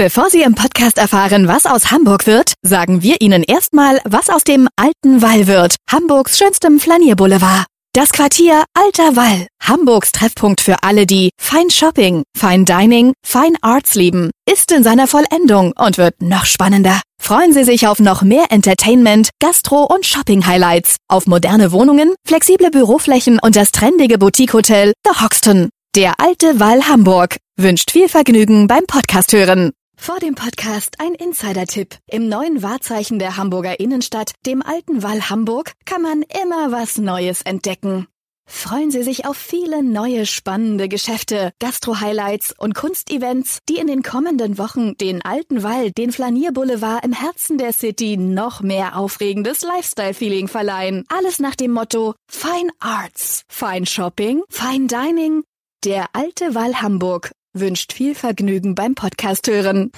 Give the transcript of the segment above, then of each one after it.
Bevor Sie im Podcast erfahren, was aus Hamburg wird, sagen wir Ihnen erstmal, was aus dem Alten Wall wird, Hamburgs schönstem Flanierboulevard. Das Quartier Alter Wall, Hamburgs Treffpunkt für alle, die Fine Shopping, Fine Dining, Fine Arts lieben, ist in seiner Vollendung und wird noch spannender. Freuen Sie sich auf noch mehr Entertainment, Gastro- und Shopping-Highlights, auf moderne Wohnungen, flexible Büroflächen und das trendige Boutique-Hotel The Hoxton. Der Alte Wall Hamburg wünscht viel Vergnügen beim Podcast hören. Vor dem Podcast ein Insider-Tipp. Im neuen Wahrzeichen der Hamburger Innenstadt, dem Alten Wall Hamburg, kann man immer was Neues entdecken. Freuen Sie sich auf viele neue spannende Geschäfte, Gastro-Highlights und Kunstevents, die in den kommenden Wochen den Alten Wall, den Flanierboulevard im Herzen der City, noch mehr aufregendes Lifestyle-Feeling verleihen. Alles nach dem Motto Fine Arts, Fine Shopping, Fine Dining. Der Alte Wall Hamburg wünscht viel Vergnügen beim Podcast hören.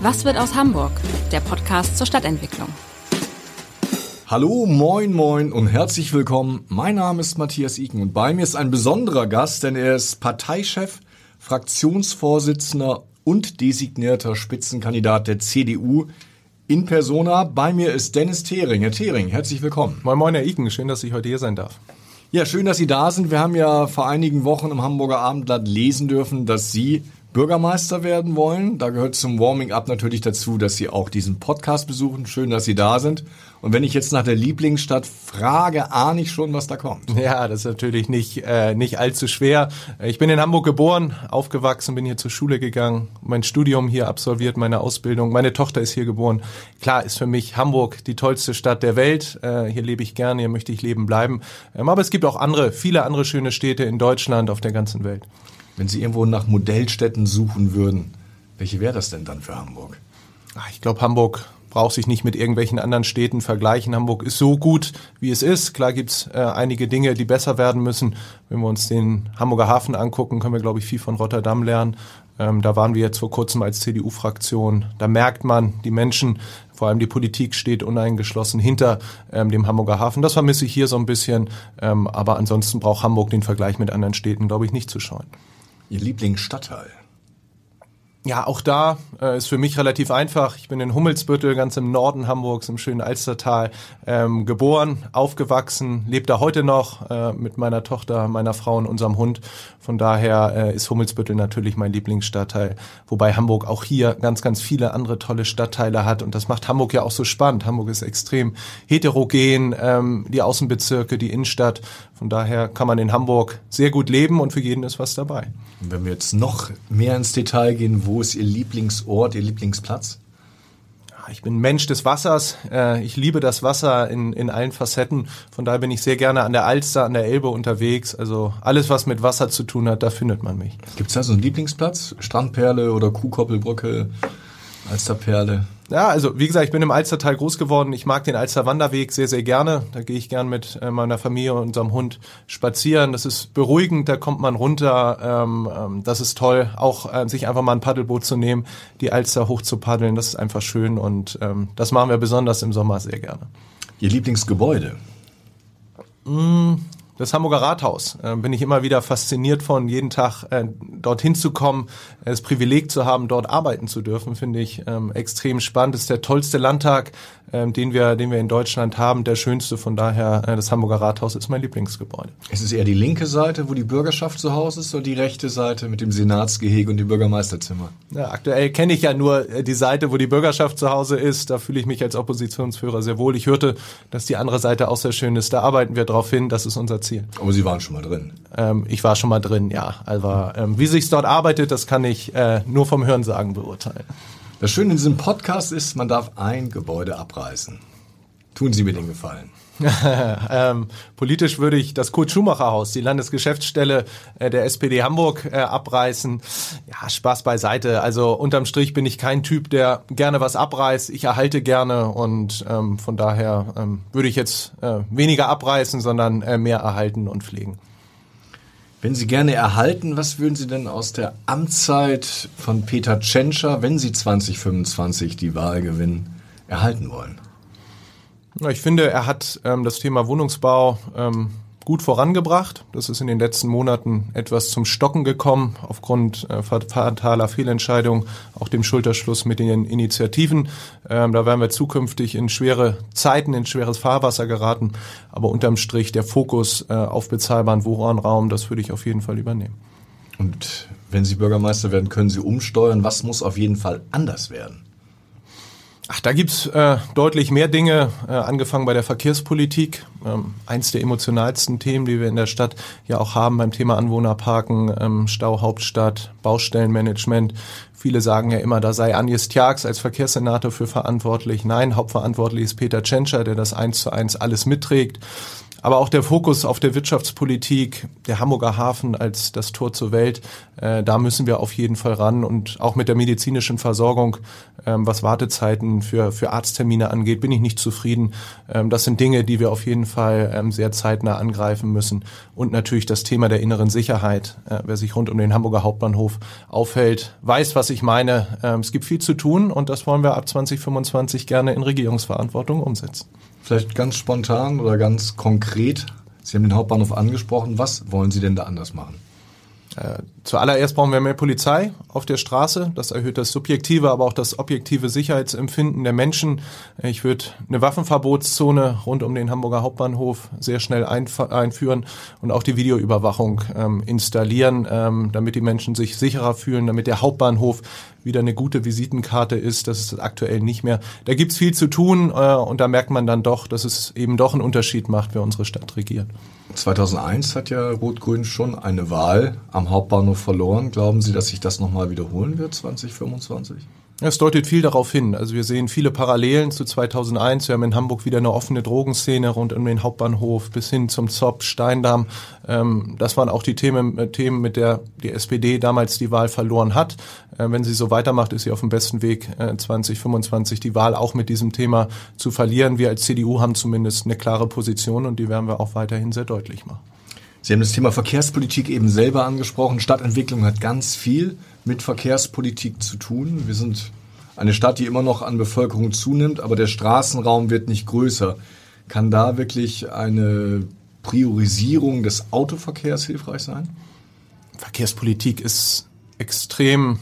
Was wird aus Hamburg? Der Podcast zur Stadtentwicklung. Hallo, moin, moin und herzlich willkommen. Mein Name ist Matthias Iken und bei mir ist ein besonderer Gast, denn er ist Parteichef, Fraktionsvorsitzender und designierter Spitzenkandidat der CDU in persona. Bei mir ist Dennis Thering. Herr Thering, herzlich willkommen. Moin, moin, Herr Iken. Schön, dass ich heute hier sein darf. Ja, schön, dass Sie da sind. Wir haben ja vor einigen Wochen im Hamburger Abendblatt lesen dürfen, dass Sie Bürgermeister werden wollen. Da gehört zum Warming-up natürlich dazu, dass Sie auch diesen Podcast besuchen. Schön, dass Sie da sind. Und wenn ich jetzt nach der Lieblingsstadt frage, ahne ich schon, was da kommt. Ja, das ist natürlich nicht allzu schwer. Ich bin in Hamburg geboren, aufgewachsen, bin hier zur Schule gegangen, mein Studium hier absolviert, meine Ausbildung. Meine Tochter ist hier geboren. Klar ist für mich Hamburg die tollste Stadt der Welt. Hier lebe ich gerne, hier möchte ich leben bleiben. Aber es gibt auch viele andere schöne Städte in Deutschland, auf der ganzen Welt. Wenn Sie irgendwo nach Modellstädten suchen würden, welche wäre das denn dann für Hamburg? Ich glaube, Hamburg braucht sich nicht mit irgendwelchen anderen Städten vergleichen. Hamburg ist so gut, wie es ist. Klar gibt's einige Dinge, die besser werden müssen. Wenn wir uns den Hamburger Hafen angucken, können wir, glaube ich, viel von Rotterdam lernen. Da waren wir jetzt vor kurzem als CDU-Fraktion. Da merkt man, die Menschen, vor allem die Politik, steht uneingeschlossen hinter dem Hamburger Hafen. Das vermisse ich hier so ein bisschen. Aber ansonsten braucht Hamburg den Vergleich mit anderen Städten, glaube ich, nicht zu scheuen. Ihr Lieblingsstadtteil? Ja, auch da ist für mich relativ einfach. Ich bin in Hummelsbüttel, ganz im Norden Hamburgs, im schönen Alstertal, geboren, aufgewachsen, lebe da heute noch mit meiner Tochter, meiner Frau und unserem Hund. Von daher ist Hummelsbüttel natürlich mein Lieblingsstadtteil, wobei Hamburg auch hier ganz, ganz viele andere tolle Stadtteile hat. Und das macht Hamburg ja auch so spannend. Hamburg ist extrem heterogen, die Außenbezirke, die Innenstadt. Von daher kann man in Hamburg sehr gut leben und für jeden ist was dabei. Und wenn wir jetzt noch mehr ins Detail gehen, wo ist Ihr Lieblingsort, Ihr Lieblingsplatz? Ich bin Mensch des Wassers. Ich liebe das Wasser in allen Facetten. Von daher bin ich sehr gerne an der Alster, an der Elbe unterwegs. Also alles, was mit Wasser zu tun hat, da findet man mich. Gibt es da so einen Lieblingsplatz? Strandperle oder Kuhkoppelbrücke, Alsterperle? Ja, also wie gesagt, ich bin im Alstertal groß geworden. Ich mag den Alsterwanderweg sehr, sehr gerne. Da gehe ich gern mit meiner Familie und unserem Hund spazieren. Das ist beruhigend, da kommt man runter. Das ist toll, auch sich einfach mal ein Paddelboot zu nehmen, die Alster hoch zu paddeln. Das ist einfach schön und das machen wir besonders im Sommer sehr gerne. Ihr Lieblingsgebäude? Das Hamburger Rathaus, bin ich immer wieder fasziniert von, jeden Tag dorthin zu kommen, das Privileg zu haben, dort arbeiten zu dürfen, finde ich extrem spannend. Das ist der tollste Landtag, den wir in Deutschland haben, der schönste. Von daher, das Hamburger Rathaus ist mein Lieblingsgebäude. Es ist eher die linke Seite, wo die Bürgerschaft zu Hause ist, oder die rechte Seite mit dem Senatsgehege und dem Bürgermeisterzimmer? Ja, aktuell kenne ich ja nur die Seite, wo die Bürgerschaft zu Hause ist. Da fühle ich mich als Oppositionsführer sehr wohl. Ich hörte, dass die andere Seite auch sehr schön ist. Da arbeiten wir drauf hin. Das ist unser Ziel. Aber Sie waren schon mal drin? Ich war schon mal drin, ja. Also, wie sich's dort arbeitet, das kann ich nur vom Hörensagen beurteilen. Das Schöne in diesem Podcast ist, man darf ein Gebäude abreißen. Tun Sie mir den Gefallen. Politisch würde ich das Kurt-Schumacher-Haus, die Landesgeschäftsstelle der SPD Hamburg, abreißen. Ja, Spaß beiseite. Also unterm Strich bin ich kein Typ, der gerne was abreißt. Ich erhalte gerne und von daher würde ich jetzt weniger abreißen, sondern mehr erhalten und pflegen. Wenn Sie gerne erhalten, was würden Sie denn aus der Amtszeit von Peter Tschentscher, wenn Sie 2025 die Wahl gewinnen, erhalten wollen? Ich finde, er hat das Thema Wohnungsbau gut vorangebracht. Das ist in den letzten Monaten etwas zum Stocken gekommen, aufgrund fataler Fehlentscheidungen, auch dem Schulterschluss mit den Initiativen. Da werden wir zukünftig in schwere Zeiten, in schweres Fahrwasser geraten. Aber unterm Strich der Fokus auf bezahlbaren Wohnraum, das würde ich auf jeden Fall übernehmen. Und wenn Sie Bürgermeister werden, können Sie umsteuern. Was muss auf jeden Fall anders werden? Ach, da gibt's deutlich mehr Dinge, angefangen bei der Verkehrspolitik. Eins der emotionalsten Themen, die wir in der Stadt ja auch haben beim Thema Anwohnerparken, Stauhauptstadt, Baustellenmanagement. Viele sagen ja immer, da sei Anjes Tjarks als Verkehrssenator für verantwortlich. Nein, hauptverantwortlich ist Peter Tschentscher, der das 1:1 alles mitträgt. Aber auch der Fokus auf der Wirtschaftspolitik, der Hamburger Hafen als das Tor zur Welt, da müssen wir auf jeden Fall ran. Und auch mit der medizinischen Versorgung, was Wartezeiten für Arzttermine angeht, bin ich nicht zufrieden. Das sind Dinge, die wir auf jeden Fall sehr zeitnah angreifen müssen. Und natürlich das Thema der inneren Sicherheit. Wer sich rund um den Hamburger Hauptbahnhof aufhält, weiß, was ich meine. Es gibt viel zu tun und das wollen wir ab 2025 gerne in Regierungsverantwortung umsetzen. Vielleicht ganz spontan oder ganz konkret, Sie haben den Hauptbahnhof angesprochen, was wollen Sie denn da anders machen? Zuallererst brauchen wir mehr Polizei auf der Straße. Das erhöht das subjektive, aber auch das objektive Sicherheitsempfinden der Menschen. Ich würde eine Waffenverbotszone rund um den Hamburger Hauptbahnhof sehr schnell einführen und auch die Videoüberwachung installieren, damit die Menschen sich sicherer fühlen, damit der Hauptbahnhof wieder eine gute Visitenkarte ist. Das ist aktuell nicht mehr. Da gibt's viel zu tun und da merkt man dann doch, dass es eben doch einen Unterschied macht, wer unsere Stadt regiert. 2001 hat ja Rot-Grün schon eine Wahl am Hauptbahnhof verloren. Glauben Sie, dass sich das nochmal wiederholen wird 2025? Es deutet viel darauf hin. Also wir sehen viele Parallelen zu 2001. Wir haben in Hamburg wieder eine offene Drogenszene rund um den Hauptbahnhof bis hin zum ZOP, Steindamm. Das waren auch die Themen, mit der die SPD damals die Wahl verloren hat. Wenn sie so weitermacht, ist sie auf dem besten Weg, 2025 die Wahl auch mit diesem Thema zu verlieren. Wir als CDU haben zumindest eine klare Position und die werden wir auch weiterhin sehr deutlich machen. Sie haben das Thema Verkehrspolitik eben selber angesprochen. Stadtentwicklung hat ganz viel mit Verkehrspolitik zu tun. Wir sind eine Stadt, die immer noch an Bevölkerung zunimmt, aber der Straßenraum wird nicht größer. Kann da wirklich eine Priorisierung des Autoverkehrs hilfreich sein? Verkehrspolitik ist extrem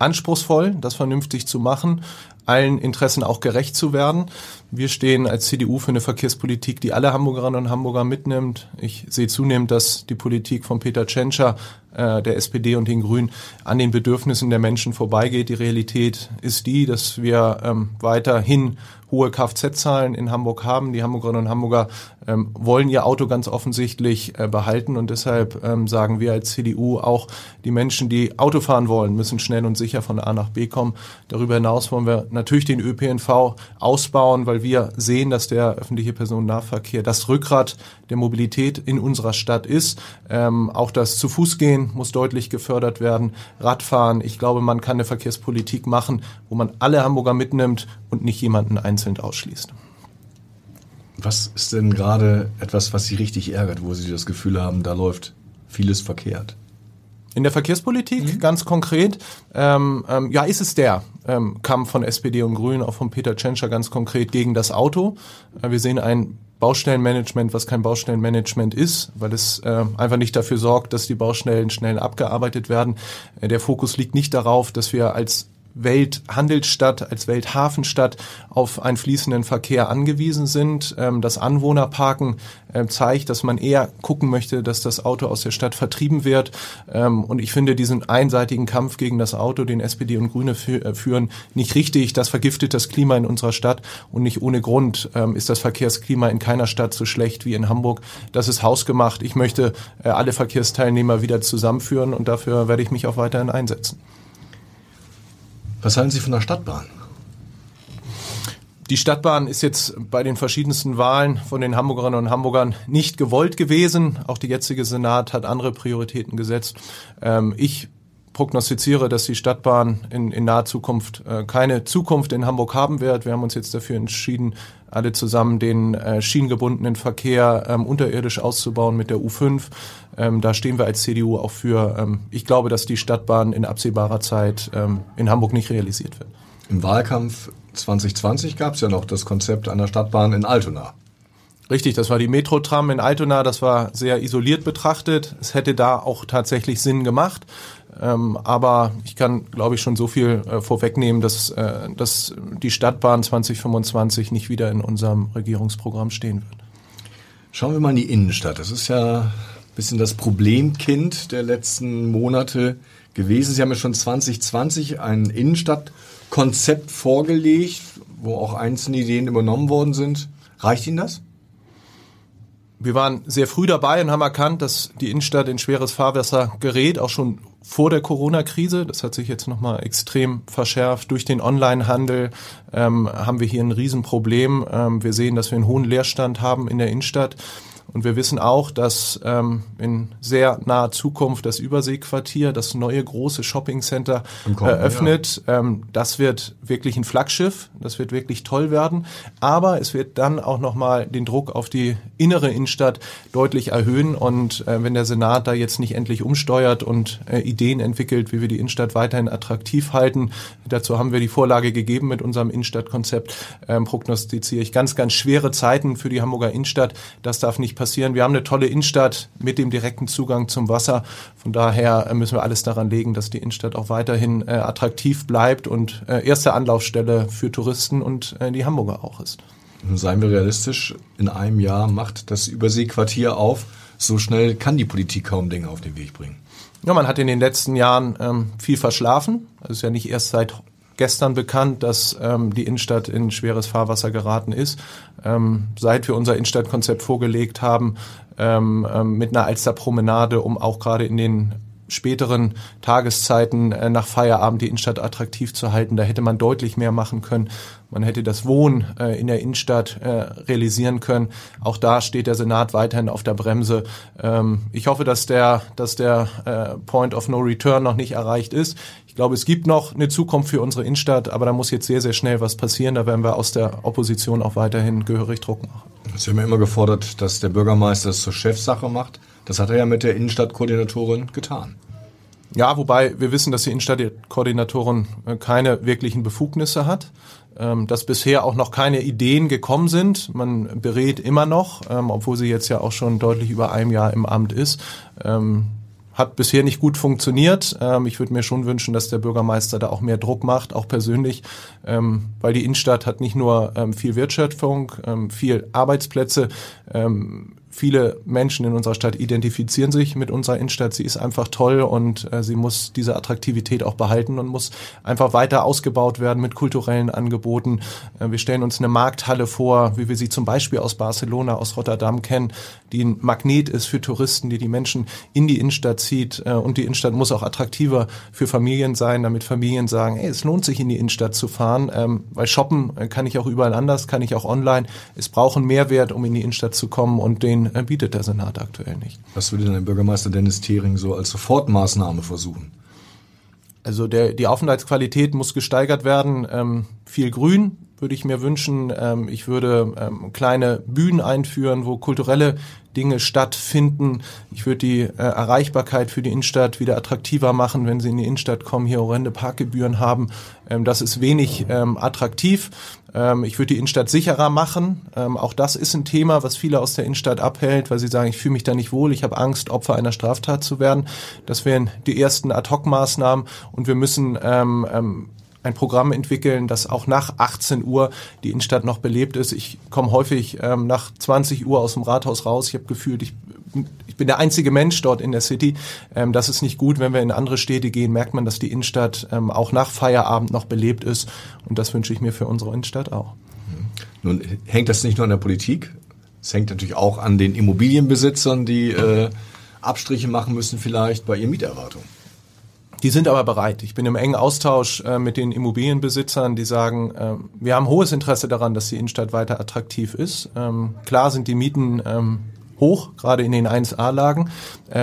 anspruchsvoll, das vernünftig zu machen, allen Interessen auch gerecht zu werden. Wir stehen als CDU für eine Verkehrspolitik, die alle Hamburgerinnen und Hamburger mitnimmt. Ich sehe zunehmend, dass die Politik von Peter Tschentscher, der SPD und den Grünen an den Bedürfnissen der Menschen vorbeigeht. Die Realität ist die, dass wir weiterhin hohe Kfz-Zahlen in Hamburg haben. Die Hamburgerinnen und Hamburger wollen ihr Auto ganz offensichtlich behalten und deshalb sagen wir als CDU auch, die Menschen, die Auto fahren wollen, müssen schnell und sicher von A nach B kommen. Darüber hinaus wollen wir natürlich den ÖPNV ausbauen, weil wir sehen, dass der öffentliche Personennahverkehr das Rückgrat der Mobilität in unserer Stadt ist. Auch das Zu-Fuß-Gehen muss deutlich gefördert werden. Radfahren, ich glaube, man kann eine Verkehrspolitik machen, wo man alle Hamburger mitnimmt und nicht jemanden einzeln ausschließt. Was ist denn gerade etwas, was Sie richtig ärgert, wo Sie das Gefühl haben, da läuft vieles verkehrt? In der Verkehrspolitik, ganz konkret, ist es der Kampf von SPD und Grünen, auch von Peter Tschentscher ganz konkret gegen das Auto. Wir sehen ein Baustellenmanagement, was kein Baustellenmanagement ist, weil es einfach nicht dafür sorgt, dass die Baustellen schnell abgearbeitet werden. Der Fokus liegt nicht darauf, dass wir als Welthandelsstadt, als Welthafenstadt auf einen fließenden Verkehr angewiesen sind. Das Anwohnerparken zeigt, dass man eher gucken möchte, dass das Auto aus der Stadt vertrieben wird. Und ich finde diesen einseitigen Kampf gegen das Auto, den SPD und Grüne führen, nicht richtig. Das vergiftet das Klima in unserer Stadt und nicht ohne Grund ist das Verkehrsklima in keiner Stadt so schlecht wie in Hamburg. Das ist hausgemacht. Ich möchte alle Verkehrsteilnehmer wieder zusammenführen und dafür werde ich mich auch weiterhin einsetzen. Was halten Sie von der Stadtbahn? Die Stadtbahn ist jetzt bei den verschiedensten Wahlen von den Hamburgerinnen und Hamburgern nicht gewollt gewesen. Auch der jetzige Senat hat andere Prioritäten gesetzt. Ich prognostiziere, dass die Stadtbahn in naher Zukunft keine Zukunft in Hamburg haben wird. Wir haben uns jetzt dafür entschieden, alle zusammen den schienengebundenen Verkehr unterirdisch auszubauen mit der U5. Da stehen wir als CDU auch für. Ich glaube, dass die Stadtbahn in absehbarer Zeit in Hamburg nicht realisiert wird. Im Wahlkampf 2020 gab es ja noch das Konzept einer Stadtbahn in Altona. Richtig, das war die Metrotram in Altona, das war sehr isoliert betrachtet. Es hätte da auch tatsächlich Sinn gemacht. Aber ich kann, glaube ich, schon so viel vorwegnehmen, dass die Stadtbahn 2025 nicht wieder in unserem Regierungsprogramm stehen wird. Schauen wir mal in die Innenstadt. Das ist ja ein bisschen das Problemkind der letzten Monate gewesen. Sie haben ja schon 2020 ein Innenstadtkonzept vorgelegt, wo auch einzelne Ideen übernommen worden sind. Reicht Ihnen das? Wir waren sehr früh dabei und haben erkannt, dass die Innenstadt in schweres Fahrwasser gerät, auch schon vor der Corona-Krise. Das hat sich jetzt nochmal extrem verschärft. Durch den Online-Handel haben wir hier ein Riesenproblem. Wir sehen, dass wir einen hohen Leerstand haben in der Innenstadt. Und wir wissen auch, dass in sehr naher Zukunft das Überseequartier, das neue große Shoppingcenter eröffnet. Ja. Das wird wirklich ein Flaggschiff, das wird wirklich toll werden. Aber es wird dann auch nochmal den Druck auf die innere Innenstadt deutlich erhöhen. Und wenn der Senat da jetzt nicht endlich umsteuert und Ideen entwickelt, wie wir die Innenstadt weiterhin attraktiv halten, dazu haben wir die Vorlage gegeben mit unserem Innenstadtkonzept, prognostiziere ich ganz, ganz schwere Zeiten für die Hamburger Innenstadt. Das darf nicht passieren. Wir haben eine tolle Innenstadt mit dem direkten Zugang zum Wasser. Von daher müssen wir alles daran legen, dass die Innenstadt auch weiterhin attraktiv bleibt und erste Anlaufstelle für Touristen und die Hamburger auch ist. Nun seien wir realistisch, in einem Jahr macht das Überseequartier auf. So schnell kann die Politik kaum Dinge auf den Weg bringen. Ja, man hat in den letzten Jahren viel verschlafen. Das ist ja nicht erst seit gestern bekannt, dass die Innenstadt in schweres Fahrwasser geraten ist. Seit wir unser Innenstadtkonzept vorgelegt haben, mit einer Alsterpromenade, um auch gerade in den späteren Tageszeiten nach Feierabend die Innenstadt attraktiv zu halten. Da hätte man deutlich mehr machen können. Man hätte das Wohnen in der Innenstadt realisieren können. Auch da steht der Senat weiterhin auf der Bremse. Ich hoffe, dass der Point of No Return noch nicht erreicht ist. Ich glaube, es gibt noch eine Zukunft für unsere Innenstadt, aber da muss jetzt sehr, sehr schnell was passieren. Da werden wir aus der Opposition auch weiterhin gehörig Druck machen. Sie haben ja immer gefordert, dass der Bürgermeister es zur Chefsache macht. Das hat er ja mit der Innenstadtkoordinatorin getan. Ja, wobei wir wissen, dass die Innenstadtkoordinatorin keine wirklichen Befugnisse hat, dass bisher auch noch keine Ideen gekommen sind. Man berät immer noch, obwohl sie jetzt ja auch schon deutlich über einem Jahr im Amt ist. Hat bisher nicht gut funktioniert. Ich würde mir schon wünschen, dass der Bürgermeister da auch mehr Druck macht, auch persönlich, weil die Innenstadt hat nicht nur viel Wertschöpfung, viel Arbeitsplätze. Viele Menschen in unserer Stadt identifizieren sich mit unserer Innenstadt. Sie ist einfach toll und sie muss diese Attraktivität auch behalten und muss einfach weiter ausgebaut werden mit kulturellen Angeboten. Wir stellen uns eine Markthalle vor, wie wir sie zum Beispiel aus Barcelona, aus Rotterdam kennen, die ein Magnet ist für Touristen, die die Menschen in die Innenstadt zieht. Und die Innenstadt muss auch attraktiver für Familien sein, damit Familien sagen, ey, es lohnt sich in die Innenstadt zu fahren, weil shoppen kann ich auch überall anders, kann ich auch online. Es braucht einen Mehrwert, um in die Innenstadt zu kommen und den bietet der Senat aktuell nicht. Was würde denn der Bürgermeister Dennis Thering so als Sofortmaßnahme versuchen? Also die Aufenthaltsqualität muss gesteigert werden. Viel Grün würde ich mir wünschen. Ich würde kleine Bühnen einführen, wo kulturelle Dinge stattfinden. Ich würde die Erreichbarkeit für die Innenstadt wieder attraktiver machen, wenn sie in die Innenstadt kommen, hier horrende Parkgebühren haben. Das ist wenig attraktiv. Ich würde die Innenstadt sicherer machen. Auch das ist ein Thema, was viele aus der Innenstadt abhält, weil sie sagen, ich fühle mich da nicht wohl, ich habe Angst, Opfer einer Straftat zu werden. Das wären die ersten Ad-Hoc-Maßnahmen und wir müssen ein Programm entwickeln, das auch nach 18 Uhr die Innenstadt noch belebt ist. Ich komme häufig nach 20 Uhr aus dem Rathaus raus. Ich habe gefühlt, ich bin der einzige Mensch dort in der City. Das ist nicht gut. Wenn wir in andere Städte gehen, merkt man, dass die Innenstadt auch nach Feierabend noch belebt ist. Und das wünsche ich mir für unsere Innenstadt auch. Nun hängt das nicht nur an der Politik. Es hängt natürlich auch an den Immobilienbesitzern, die Abstriche machen müssen vielleicht bei ihren Mieterwartungen. Die sind aber bereit. Ich bin im engen Austausch mit den Immobilienbesitzern, die sagen, wir haben hohes Interesse daran, dass die Innenstadt weiter attraktiv ist. Klar sind die Mieten hoch, gerade in den 1A-Lagen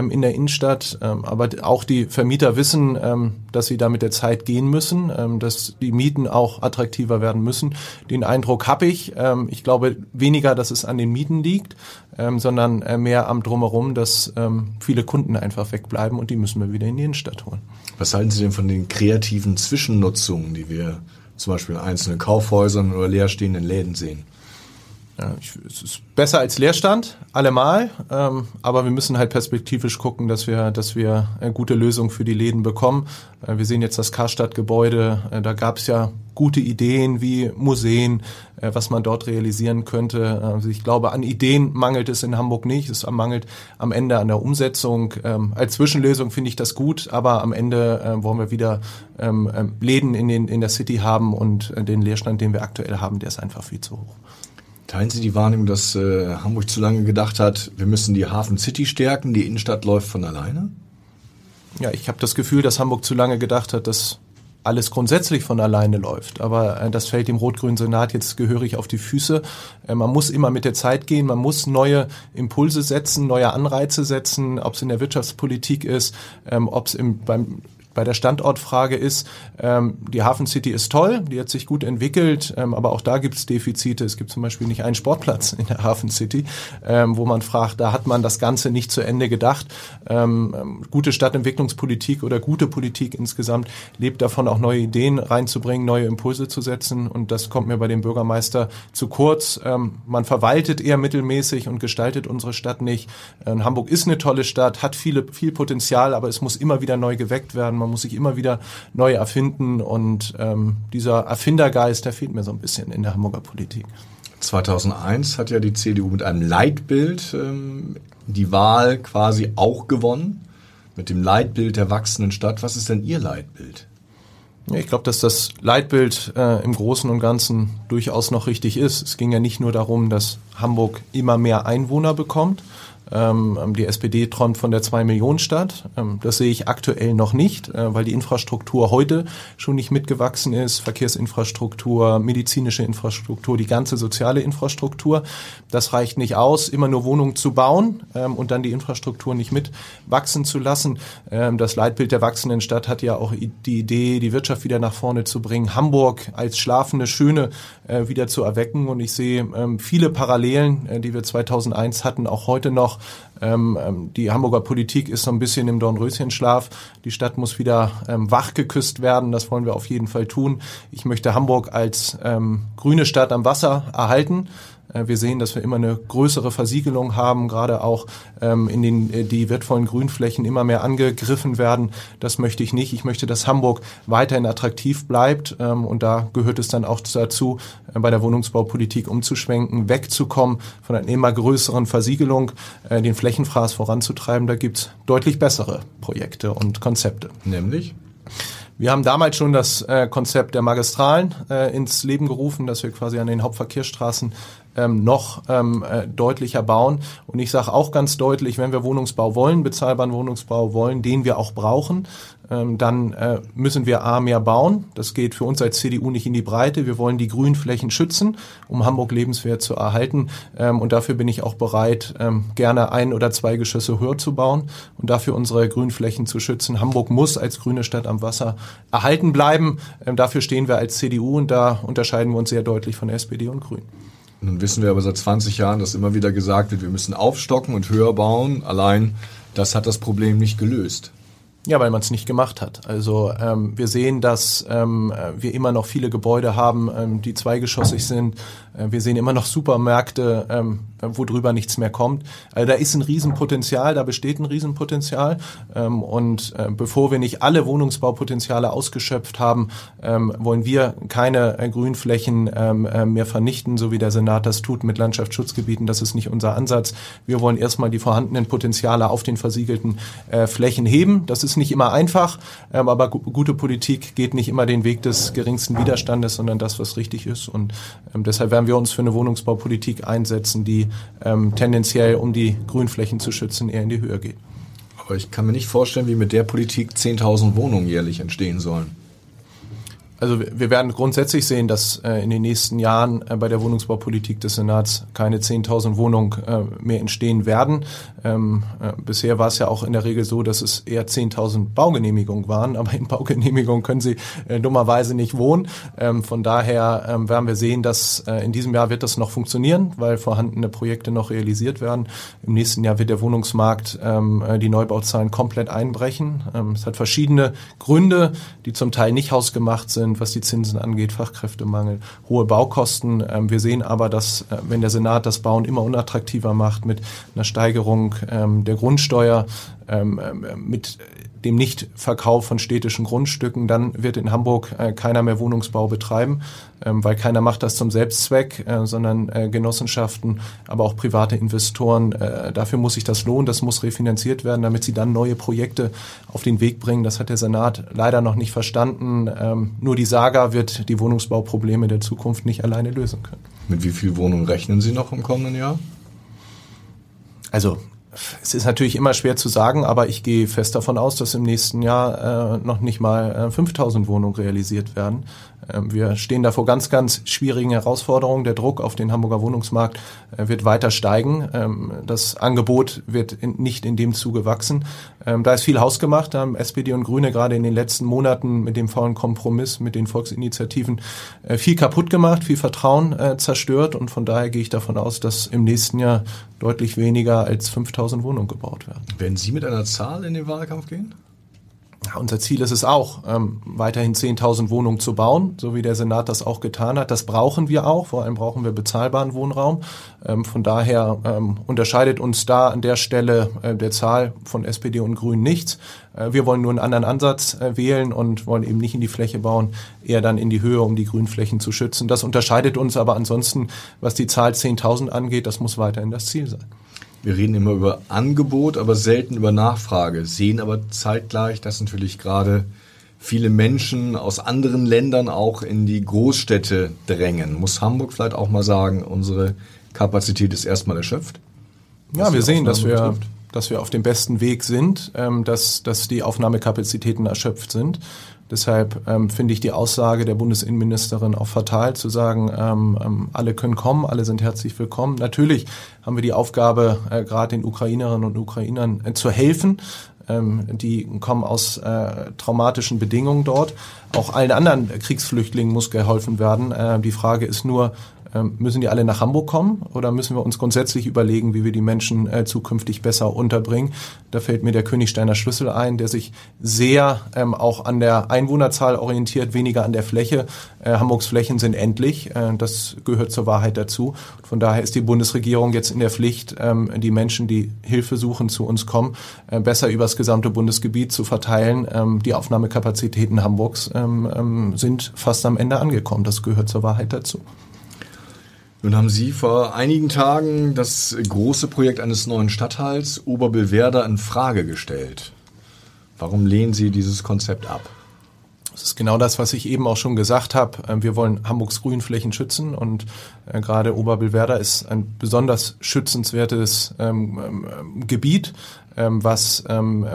in der Innenstadt. Aber auch die Vermieter wissen, dass sie da mit der Zeit gehen müssen, dass die Mieten auch attraktiver werden müssen. Den Eindruck habe ich. Ich glaube weniger, dass es an den Mieten liegt, sondern mehr am Drumherum, dass viele Kunden einfach wegbleiben und die müssen wir wieder in die Innenstadt holen. Was halten Sie denn von den kreativen Zwischennutzungen, die wir zum Beispiel in einzelnen Kaufhäusern oder leerstehenden Läden sehen? Es ist besser als Leerstand, allemal, aber wir müssen halt perspektivisch gucken, dass wir gute Lösungen für die Läden bekommen. Wir sehen jetzt das Karstadtgebäude, da gab es ja gute Ideen wie Museen, was man dort realisieren könnte. Also ich glaube, an Ideen mangelt es in Hamburg nicht, es mangelt am Ende an der Umsetzung. Als Zwischenlösung finde ich das gut, aber am Ende wollen wir wieder Läden in der City haben und den Leerstand, den wir aktuell haben, der ist einfach viel zu hoch. Teilen Sie die Wahrnehmung, dass Hamburg zu lange gedacht hat, wir müssen die HafenCity stärken, die Innenstadt läuft von alleine? Ja, ich habe das Gefühl, dass Hamburg zu lange gedacht hat, dass alles grundsätzlich von alleine läuft. Aber das fällt dem rot-grünen Senat jetzt gehörig auf die Füße. Man muss immer mit der Zeit gehen, man muss neue Impulse setzen, neue Anreize setzen, ob es in der Wirtschaftspolitik ist, ob es bei der Standortfrage ist, die HafenCity ist toll, die hat sich gut entwickelt, aber auch da gibt es Defizite. Es gibt zum Beispiel nicht einen Sportplatz in der HafenCity, wo man fragt, da hat man das Ganze nicht zu Ende gedacht. Gute Stadtentwicklungspolitik oder gute Politik insgesamt lebt davon, auch neue Ideen reinzubringen, neue Impulse zu setzen, und das kommt mir bei dem Bürgermeister zu kurz. Man verwaltet eher mittelmäßig und gestaltet unsere Stadt nicht. Hamburg ist eine tolle Stadt, hat viel Potenzial, aber es muss immer wieder neu geweckt werden. Man muss sich immer wieder neu erfinden, und dieser Erfindergeist, der fehlt mir so ein bisschen in der Hamburger Politik. 2001 hat ja die CDU mit einem Leitbild die Wahl quasi auch gewonnen, mit dem Leitbild der wachsenden Stadt. Was ist denn Ihr Leitbild? Ich glaube, dass das Leitbild im Großen und Ganzen durchaus noch richtig ist. Es ging ja nicht nur darum, dass Hamburg immer mehr Einwohner bekommt. Die SPD träumt von der 2-Millionen-Stadt. Das sehe ich aktuell noch nicht, weil die Infrastruktur heute schon nicht mitgewachsen ist. Verkehrsinfrastruktur, medizinische Infrastruktur, die ganze soziale Infrastruktur. Das reicht nicht aus, immer nur Wohnungen zu bauen und dann die Infrastruktur nicht mitwachsen zu lassen. Das Leitbild der wachsenden Stadt hat ja auch die Idee, die Wirtschaft wieder nach vorne zu bringen, Hamburg als schlafende Schöne wieder zu erwecken. Und ich sehe viele Parallelen, die wir 2001 hatten, auch heute noch. Die Hamburger Politik ist so ein bisschen im Dornröschenschlaf. Die Stadt muss wieder wach geküsst werden. Das wollen wir auf jeden Fall tun. Ich möchte Hamburg als grüne Stadt am Wasser erhalten. Wir sehen, dass wir immer eine größere Versiegelung haben, gerade auch die wertvollen Grünflächen immer mehr angegriffen werden. Das möchte ich nicht. Ich möchte, dass Hamburg weiterhin attraktiv bleibt, und da gehört es dann auch dazu, bei der Wohnungsbaupolitik umzuschwenken, wegzukommen von einer immer größeren Versiegelung, den Flächenfraß voranzutreiben. Da gibt es deutlich bessere Projekte und Konzepte. Nämlich? Wir haben damals schon das Konzept der Magistralen ins Leben gerufen, dass wir quasi an den Hauptverkehrsstraßen noch deutlicher bauen. Und ich sage auch ganz deutlich, wenn wir Wohnungsbau wollen, bezahlbaren Wohnungsbau wollen, den wir auch brauchen, dann müssen wir A, mehr bauen. Das geht für uns als CDU nicht in die Breite. Wir wollen die Grünflächen schützen, um Hamburg lebenswert zu erhalten. Und dafür bin ich auch bereit, gerne 1 oder 2 Geschosse höher zu bauen und dafür unsere Grünflächen zu schützen. Hamburg muss als grüne Stadt am Wasser erhalten bleiben. Dafür stehen wir als CDU, und da unterscheiden wir uns sehr deutlich von SPD und Grünen. Nun wissen wir aber seit 20 Jahren, dass immer wieder gesagt wird, wir müssen aufstocken und höher bauen. Allein das hat das Problem nicht gelöst. Ja, weil man es nicht gemacht hat. Also wir sehen, dass wir immer noch viele Gebäude haben, die zweigeschossig sind. Wir sehen immer noch Supermärkte, wo drüber nichts mehr kommt. Also da ist ein Riesenpotenzial, da besteht ein Riesenpotenzial. Und bevor wir nicht alle Wohnungsbaupotenziale ausgeschöpft haben, wollen wir keine Grünflächen mehr vernichten, so wie der Senat das tut mit Landschaftsschutzgebieten. Das ist nicht unser Ansatz. Wir wollen erstmal die vorhandenen Potenziale auf den versiegelten Flächen heben. Das ist nicht immer einfach, aber gute Politik geht nicht immer den Weg des geringsten Widerstandes, sondern das, was richtig ist. Und deshalb werden wir uns für eine Wohnungsbaupolitik einsetzen, die tendenziell, um die Grünflächen zu schützen, eher in die Höhe geht. Aber ich kann mir nicht vorstellen, wie mit der Politik 10.000 Wohnungen jährlich entstehen sollen. Also wir werden grundsätzlich sehen, dass in den nächsten Jahren bei der Wohnungsbaupolitik des Senats keine 10.000 Wohnungen mehr entstehen werden. Bisher war es ja auch in der Regel so, dass es eher 10.000 Baugenehmigungen waren, aber in Baugenehmigungen können sie dummerweise nicht wohnen. Von daher werden wir sehen, dass in diesem Jahr wird das noch funktionieren, weil vorhandene Projekte noch realisiert werden. Im nächsten Jahr wird der Wohnungsmarkt die Neubauzahlen komplett einbrechen. Es hat verschiedene Gründe, die zum Teil nicht hausgemacht sind. sind, was die Zinsen angeht, Fachkräftemangel, hohe Baukosten. Wir sehen aber, dass, wenn der Senat das Bauen immer unattraktiver macht mit einer Steigerung der Grundsteuer, mit dem Nichtverkauf von städtischen Grundstücken, dann wird in Hamburg keiner mehr Wohnungsbau betreiben, weil keiner macht das zum Selbstzweck, sondern Genossenschaften, aber auch private Investoren. Dafür muss sich das lohnen, das muss refinanziert werden, damit sie dann neue Projekte auf den Weg bringen. Das hat der Senat leider noch nicht verstanden. Nur die Saga wird die Wohnungsbauprobleme der Zukunft nicht alleine lösen können. Mit wie viel Wohnungen rechnen Sie noch im kommenden Jahr? Also, es ist natürlich immer schwer zu sagen, aber ich gehe fest davon aus, dass im nächsten Jahr noch nicht mal 5.000 Wohnungen realisiert werden. Wir stehen da vor ganz, ganz schwierigen Herausforderungen. Der Druck auf den Hamburger Wohnungsmarkt wird weiter steigen. Das Angebot wird nicht in dem Zuge wachsen. Da ist viel hausgemacht. Da haben SPD und Grüne gerade in den letzten Monaten mit dem faulen Kompromiss, mit den Volksinitiativen viel kaputt gemacht, viel Vertrauen zerstört. Und von daher gehe ich davon aus, dass im nächsten Jahr deutlich weniger als 5.000 Wohnungen gebaut werden. Werden Sie mit einer Zahl in den Wahlkampf gehen? Unser Ziel ist es auch, weiterhin 10.000 Wohnungen zu bauen, so wie der Senat das auch getan hat. Das brauchen wir auch, vor allem brauchen wir bezahlbaren Wohnraum. Von daher unterscheidet uns da an der Stelle der Zahl von SPD und Grünen nichts. Wir wollen nur einen anderen Ansatz wählen und wollen eben nicht in die Fläche bauen, eher dann in die Höhe, um die Grünflächen zu schützen. Das unterscheidet uns aber ansonsten, was die Zahl 10.000 angeht, das muss weiterhin das Ziel sein. Wir reden immer über Angebot, aber selten über Nachfrage, sehen aber zeitgleich, dass natürlich gerade viele Menschen aus anderen Ländern auch in die Großstädte drängen. Muss Hamburg vielleicht auch mal sagen, unsere Kapazität ist erstmal erschöpft? Ja, wir sehen, dass wir auf dem besten Weg sind, dass die Aufnahmekapazitäten erschöpft sind. Deshalb finde ich die Aussage der Bundesinnenministerin auch fatal, zu sagen, alle können kommen, alle sind herzlich willkommen. Natürlich haben wir die Aufgabe, gerade den Ukrainerinnen und Ukrainern zu helfen. Die kommen aus traumatischen Bedingungen dort. Auch allen anderen Kriegsflüchtlingen muss geholfen werden. Die Frage ist nur, müssen die alle nach Hamburg kommen oder müssen wir uns grundsätzlich überlegen, wie wir die Menschen zukünftig besser unterbringen? Da fällt mir der Königsteiner Schlüssel ein, der sich sehr auch an der Einwohnerzahl orientiert, weniger an der Fläche. Hamburgs Flächen sind endlich, das gehört zur Wahrheit dazu. Von daher ist die Bundesregierung jetzt in der Pflicht, die Menschen, die Hilfe suchen, zu uns kommen, besser übers gesamte Bundesgebiet zu verteilen. Die Aufnahmekapazitäten Hamburgs sind fast am Ende angekommen, das gehört zur Wahrheit dazu. Nun haben Sie vor einigen Tagen das große Projekt eines neuen Stadtteils Oberbillwerder in Frage gestellt. Warum lehnen Sie dieses Konzept ab? Das ist genau das, was ich eben auch schon gesagt habe. Wir wollen Hamburgs Grünflächen schützen und gerade Oberbillwerder ist ein besonders schützenswertes Gebiet, was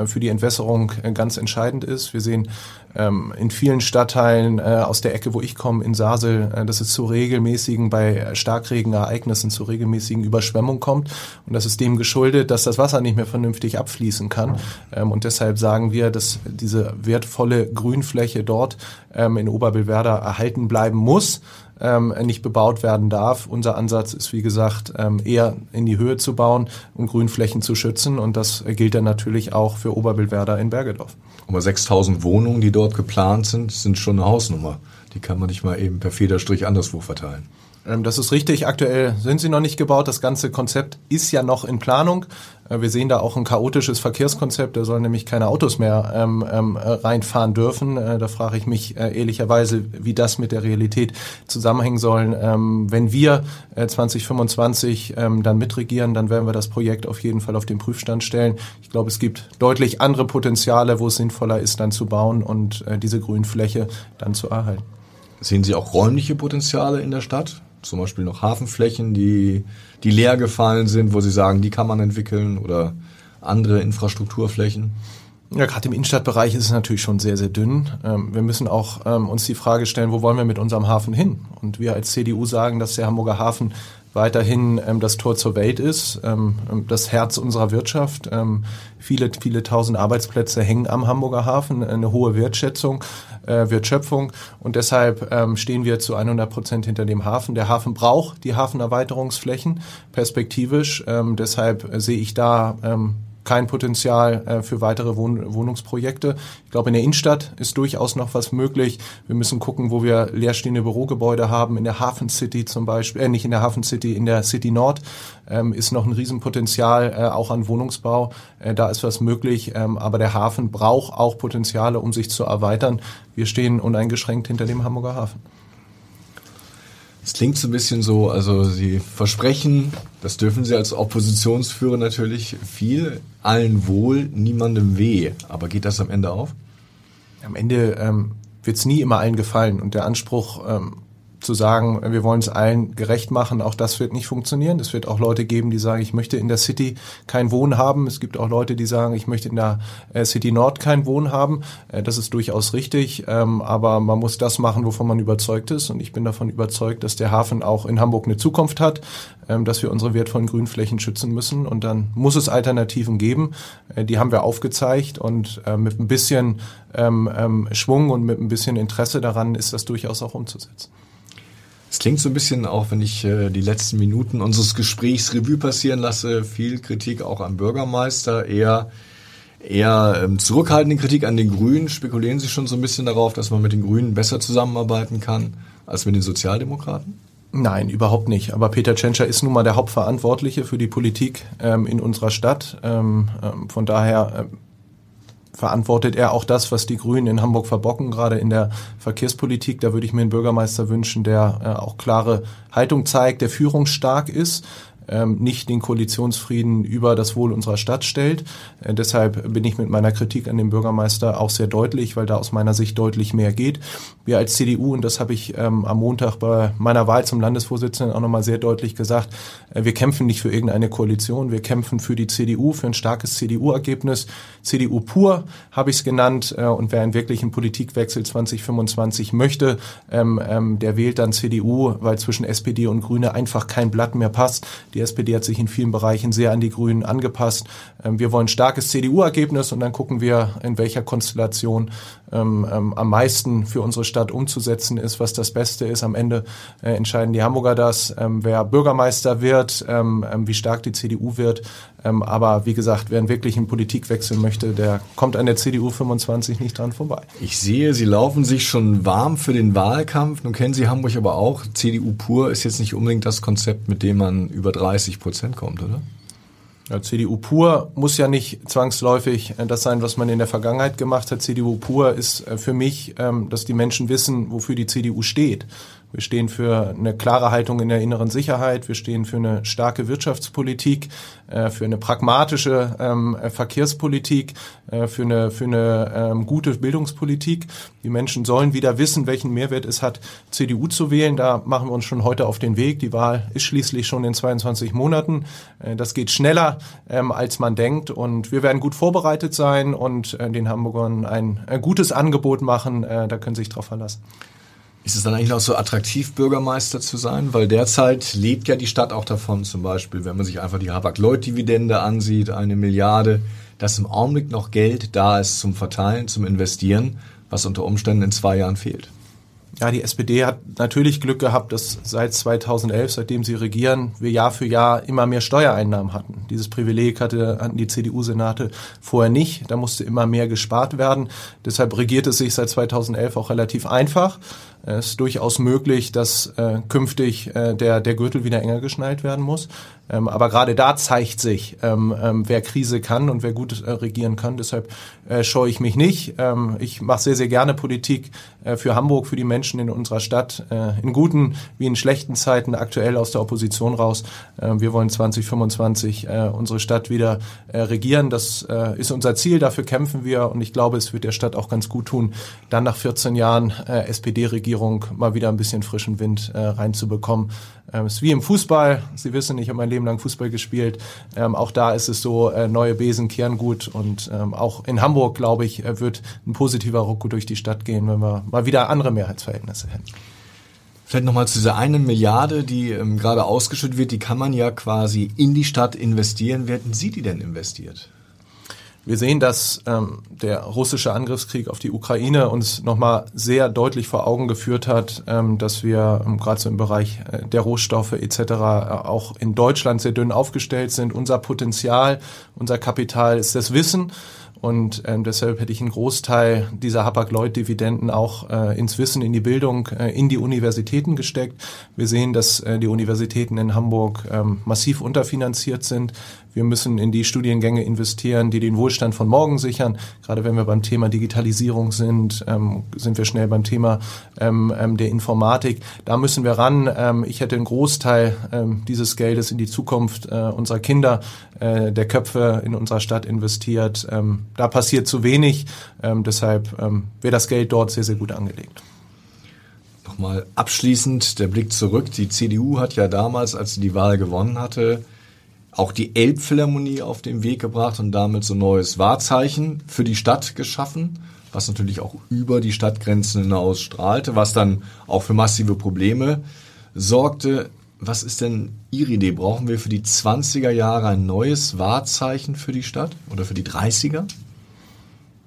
für die Entwässerung ganz entscheidend ist. Wir sehen in vielen Stadtteilen aus der Ecke, wo ich komme, in Sasel, dass es zu regelmäßigen, bei Starkregenereignissen zu regelmäßigen Überschwemmungen kommt. Und das ist dem geschuldet, dass das Wasser nicht mehr vernünftig abfließen kann. Und deshalb sagen wir, dass diese wertvolle Grünfläche dort in Oberbillwerder erhalten bleiben muss, nicht bebaut werden darf. Unser Ansatz ist, wie gesagt, eher in die Höhe zu bauen und Grünflächen zu schützen. Und das gilt dann natürlich auch für Oberbillwerder in Bergedorf. Aber 6.000 Wohnungen, die dort geplant sind, sind schon eine Hausnummer. Die kann man nicht mal eben per Federstrich anderswo verteilen. Das ist richtig. Aktuell sind sie noch nicht gebaut. Das ganze Konzept ist ja noch in Planung. Wir sehen da auch ein chaotisches Verkehrskonzept. Da sollen nämlich keine Autos mehr reinfahren dürfen. Da frage ich mich ehrlicherweise, wie das mit der Realität zusammenhängen soll. Wenn wir 2025 dann mitregieren, dann werden wir das Projekt auf jeden Fall auf den Prüfstand stellen. Ich glaube, es gibt deutlich andere Potenziale, wo es sinnvoller ist, dann zu bauen und diese Grünfläche dann zu erhalten. Sehen Sie auch räumliche Potenziale in der Stadt? Zum Beispiel noch Hafenflächen, die leer gefallen sind, wo Sie sagen, die kann man entwickeln oder andere Infrastrukturflächen? Ja, gerade im Innenstadtbereich ist es natürlich schon sehr, sehr dünn. Wir müssen auch uns die Frage stellen, wo wollen wir mit unserem Hafen hin? Und wir als CDU sagen, dass der Hamburger Hafen weiterhin das Tor zur Welt ist, das Herz unserer Wirtschaft. Viele, viele tausend Arbeitsplätze hängen am Hamburger Hafen, eine hohe Wertschätzung, Wertschöpfung. Und deshalb stehen wir zu 100% hinter dem Hafen. Der Hafen braucht die Hafenerweiterungsflächen perspektivisch. Deshalb sehe ich da kein Potenzial für weitere Wohnungsprojekte. Ich glaube, in der Innenstadt ist durchaus noch was möglich. Wir müssen gucken, wo wir leerstehende Bürogebäude haben. In der HafenCity zum Beispiel, nicht in der HafenCity, in der City Nord ist noch ein Riesenpotenzial auch an Wohnungsbau. Da ist was möglich, aber der Hafen braucht auch Potenziale, um sich zu erweitern. Wir stehen uneingeschränkt hinter dem Hamburger Hafen. Es klingt so ein bisschen so, also Sie versprechen, das dürfen Sie als Oppositionsführer natürlich viel, allen wohl, niemandem weh. Aber geht das am Ende auf? Am Ende wird es nie immer allen gefallen. Und der Anspruch zu sagen, wir wollen es allen gerecht machen, auch das wird nicht funktionieren. Es wird auch Leute geben, die sagen, ich möchte in der City kein Wohnen haben. Es gibt auch Leute, die sagen, ich möchte in der City Nord kein Wohnen haben. Das ist durchaus richtig, aber man muss das machen, wovon man überzeugt ist. Und ich bin davon überzeugt, dass der Hafen auch in Hamburg eine Zukunft hat, dass wir unsere wertvollen Grünflächen schützen müssen. Und dann muss es Alternativen geben. Die haben wir aufgezeigt. Und mit ein bisschen Schwung und mit ein bisschen Interesse daran ist das durchaus auch umzusetzen. Es klingt so ein bisschen, auch wenn ich die letzten Minuten unseres Gesprächs Revue passieren lasse, viel Kritik auch am Bürgermeister, eher zurückhaltende Kritik an den Grünen. Spekulieren Sie schon so ein bisschen darauf, dass man mit den Grünen besser zusammenarbeiten kann als mit den Sozialdemokraten? Nein, überhaupt nicht. Aber Peter Tschentscher ist nun mal der Hauptverantwortliche für die Politik in unserer Stadt. Von daher verantwortet er auch das, was die Grünen in Hamburg verbocken, gerade in der Verkehrspolitik. Da würde ich mir einen Bürgermeister wünschen, der auch klare Haltung zeigt, der führungsstark ist, nicht den Koalitionsfrieden über das Wohl unserer Stadt stellt. Deshalb bin ich mit meiner Kritik an den Bürgermeister auch sehr deutlich, weil da aus meiner Sicht deutlich mehr geht. Wir als CDU, und das habe ich am Montag bei meiner Wahl zum Landesvorsitzenden auch nochmal sehr deutlich gesagt, wir kämpfen nicht für irgendeine Koalition, wir kämpfen für die CDU, für ein starkes CDU-Ergebnis. CDU pur habe ich es genannt, und wer einen wirklichen Politikwechsel 2025 möchte, der wählt dann CDU, weil zwischen SPD und Grüne einfach kein Blatt mehr passt. Die SPD hat sich in vielen Bereichen sehr an die Grünen angepasst. Wir wollen ein starkes CDU-Ergebnis und dann gucken wir, in welcher Konstellation am meisten für unsere Stadt umzusetzen ist, was das Beste ist. Am Ende entscheiden die Hamburger das, wer Bürgermeister wird, wie stark die CDU wird. Aber wie gesagt, wer wirklich einen Politikwechsel möchte, der kommt an der CDU 25 nicht dran vorbei. Ich sehe, Sie laufen sich schon warm für den Wahlkampf. Nun kennen Sie Hamburg aber auch. CDU pur ist jetzt nicht unbedingt das Konzept, mit dem man über 30% kommt, oder? Ja, CDU pur muss ja nicht zwangsläufig das sein, was man in der Vergangenheit gemacht hat. CDU pur ist für mich, dass die Menschen wissen, wofür die CDU steht. Wir stehen für eine klare Haltung in der inneren Sicherheit. Wir stehen für eine starke Wirtschaftspolitik, für eine pragmatische Verkehrspolitik, für eine gute Bildungspolitik. Die Menschen sollen wieder wissen, welchen Mehrwert es hat, CDU zu wählen. Da machen wir uns schon heute auf den Weg. Die Wahl ist schließlich schon in 22 Monaten. Das geht schneller, als man denkt. Und wir werden gut vorbereitet sein und den Hamburgern ein gutes Angebot machen. Da können Sie sich drauf verlassen. Ist es dann eigentlich auch so attraktiv, Bürgermeister zu sein? Weil derzeit lebt ja die Stadt auch davon, zum Beispiel, wenn man sich einfach die Hapag-Lloyd-Dividende ansieht, 1 Milliarde, dass im Augenblick noch Geld da ist zum Verteilen, zum Investieren, was unter Umständen in 2 Jahren fehlt. Ja, die SPD hat natürlich Glück gehabt, dass seit 2011, seitdem sie regieren, wir Jahr für Jahr immer mehr Steuereinnahmen hatten. Dieses Privileg hatten die CDU-Senate vorher nicht. Da musste immer mehr gespart werden. Deshalb regiert es sich seit 2011 auch relativ einfach. Es ist durchaus möglich, dass künftig der Gürtel wieder enger geschnallt werden muss. Aber gerade da zeigt sich, wer Krise kann und wer gut regieren kann. Deshalb scheue ich mich nicht. Ich mache sehr, sehr gerne Politik für Hamburg, für die Menschen in unserer Stadt, in guten wie in schlechten Zeiten, aktuell aus der Opposition raus. Wir wollen 2025 unsere Stadt wieder regieren. Das ist unser Ziel, dafür kämpfen wir. Und ich glaube, es wird der Stadt auch ganz gut tun, dann nach 14 Jahren SPD-Regierung mal wieder ein bisschen frischen Wind reinzubekommen. Ist wie im Fußball. Sie wissen, ich habe mein Leben lang Fußball gespielt. Auch da ist es so, neue Besen kehren gut. Und auch in Hamburg, glaube ich, wird ein positiver Ruck durch die Stadt gehen, wenn wir mal wieder andere Mehrheitsverhältnisse hätten. Vielleicht nochmal zu dieser 1 Milliarde, die gerade ausgeschüttet wird. Die kann man ja quasi in die Stadt investieren. Wie hätten Sie die denn investiert? Wir sehen, dass der russische Angriffskrieg auf die Ukraine uns nochmal sehr deutlich vor Augen geführt hat, dass wir gerade so im Bereich der Rohstoffe etc. Auch in Deutschland sehr dünn aufgestellt sind. Unser Potenzial, unser Kapital ist das Wissen. Und deshalb hätte ich einen Großteil dieser Hapag-Lloyd-Dividenden auch ins Wissen, in die Bildung, in die Universitäten gesteckt. Wir sehen, dass die Universitäten in Hamburg massiv unterfinanziert sind. Wir müssen in die Studiengänge investieren, die den Wohlstand von morgen sichern. Gerade wenn wir beim Thema Digitalisierung sind, sind wir schnell beim Thema der Informatik. Da müssen wir ran. Ich hätte einen Großteil dieses Geldes in die Zukunft unserer Kinder, der Köpfe in unserer Stadt investiert. Da passiert zu wenig, deshalb wäre das Geld dort sehr, sehr gut angelegt. Nochmal abschließend der Blick zurück. Die CDU hat ja damals, als sie die Wahl gewonnen hatte, auch die Elbphilharmonie auf den Weg gebracht und damit so ein neues Wahrzeichen für die Stadt geschaffen, was natürlich auch über die Stadtgrenzen hinaus strahlte, was dann auch für massive Probleme sorgte. Was ist denn Ihre Idee? Brauchen wir für die 20er Jahre ein neues Wahrzeichen für die Stadt oder für die 30er?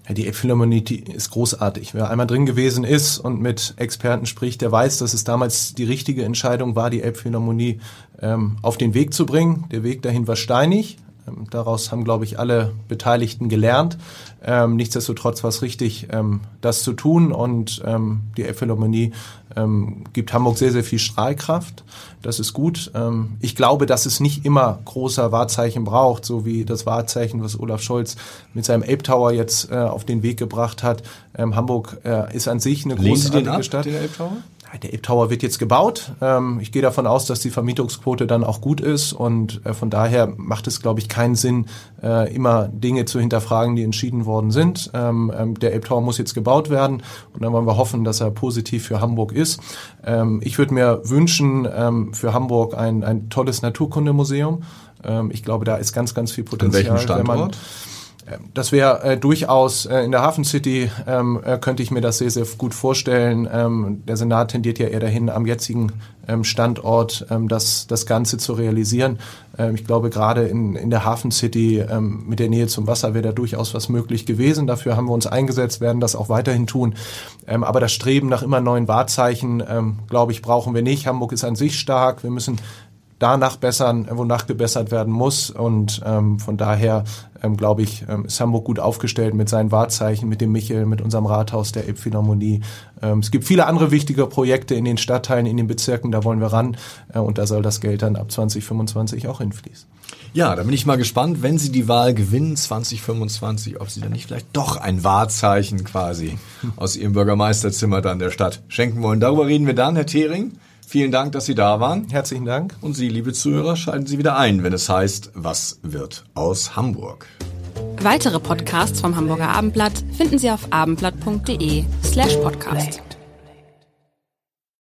Ja, die Elbphilharmonie ist großartig. Wer einmal drin gewesen ist und mit Experten spricht, der weiß, dass es damals die richtige Entscheidung war, die Elbphilharmonie auf den Weg zu bringen. Der Weg dahin war steinig. Daraus haben, glaube ich, alle Beteiligten gelernt. Nichtsdestotrotz war es richtig, das zu tun. Und die Elbphilharmonie gibt Hamburg sehr, sehr viel Strahlkraft. Das ist gut. Ich glaube, dass es nicht immer großer Wahrzeichen braucht, so wie das Wahrzeichen, was Olaf Scholz mit seinem Elbtower jetzt auf den Weg gebracht hat. Hamburg ist an sich eine großartige Stadt. Lehnen Sie den ab, den Elbtower? Der Elbtower wird jetzt gebaut. Ich gehe davon aus, dass die Vermietungsquote dann auch gut ist. Und von daher macht es, glaube ich, keinen Sinn, immer Dinge zu hinterfragen, die entschieden worden sind. Der Elbtower muss jetzt gebaut werden. Und dann wollen wir hoffen, dass er positiv für Hamburg ist. Ich würde mir wünschen, für Hamburg ein tolles Naturkundemuseum. Ich glaube, da ist ganz, ganz viel Potenzial. An welchem Standort? Das wäre durchaus in der HafenCity, könnte ich mir das sehr, sehr gut vorstellen. Der Senat tendiert ja eher dahin, am jetzigen Standort das Ganze zu realisieren. Ich glaube, gerade in der HafenCity mit der Nähe zum Wasser wäre da durchaus was möglich gewesen. Dafür haben wir uns eingesetzt, werden das auch weiterhin tun. Aber das Streben nach immer neuen Wahrzeichen, glaube ich, brauchen wir nicht. Hamburg ist an sich stark. Wir müssen danach bessern, wonach gebessert werden muss. Und von daher, glaube ich, ist Hamburg gut aufgestellt mit seinen Wahrzeichen, mit dem Michel, mit unserem Rathaus, der Elbphilharmonie. Es gibt viele andere wichtige Projekte in den Stadtteilen, in den Bezirken, da wollen wir ran. Und da soll das Geld dann ab 2025 auch hinfließen. Ja, da bin ich mal gespannt, wenn Sie die Wahl gewinnen, 2025, ob Sie dann nicht vielleicht doch ein Wahrzeichen quasi aus Ihrem Bürgermeisterzimmer dann der Stadt schenken wollen. Darüber reden wir dann, Herr Thering. Vielen Dank, dass Sie da waren. Herzlichen Dank. Und Sie, liebe Zuhörer, schalten Sie wieder ein, wenn es heißt, was wird aus Hamburg? Weitere Podcasts vom Hamburger Abendblatt finden Sie auf abendblatt.de/podcast.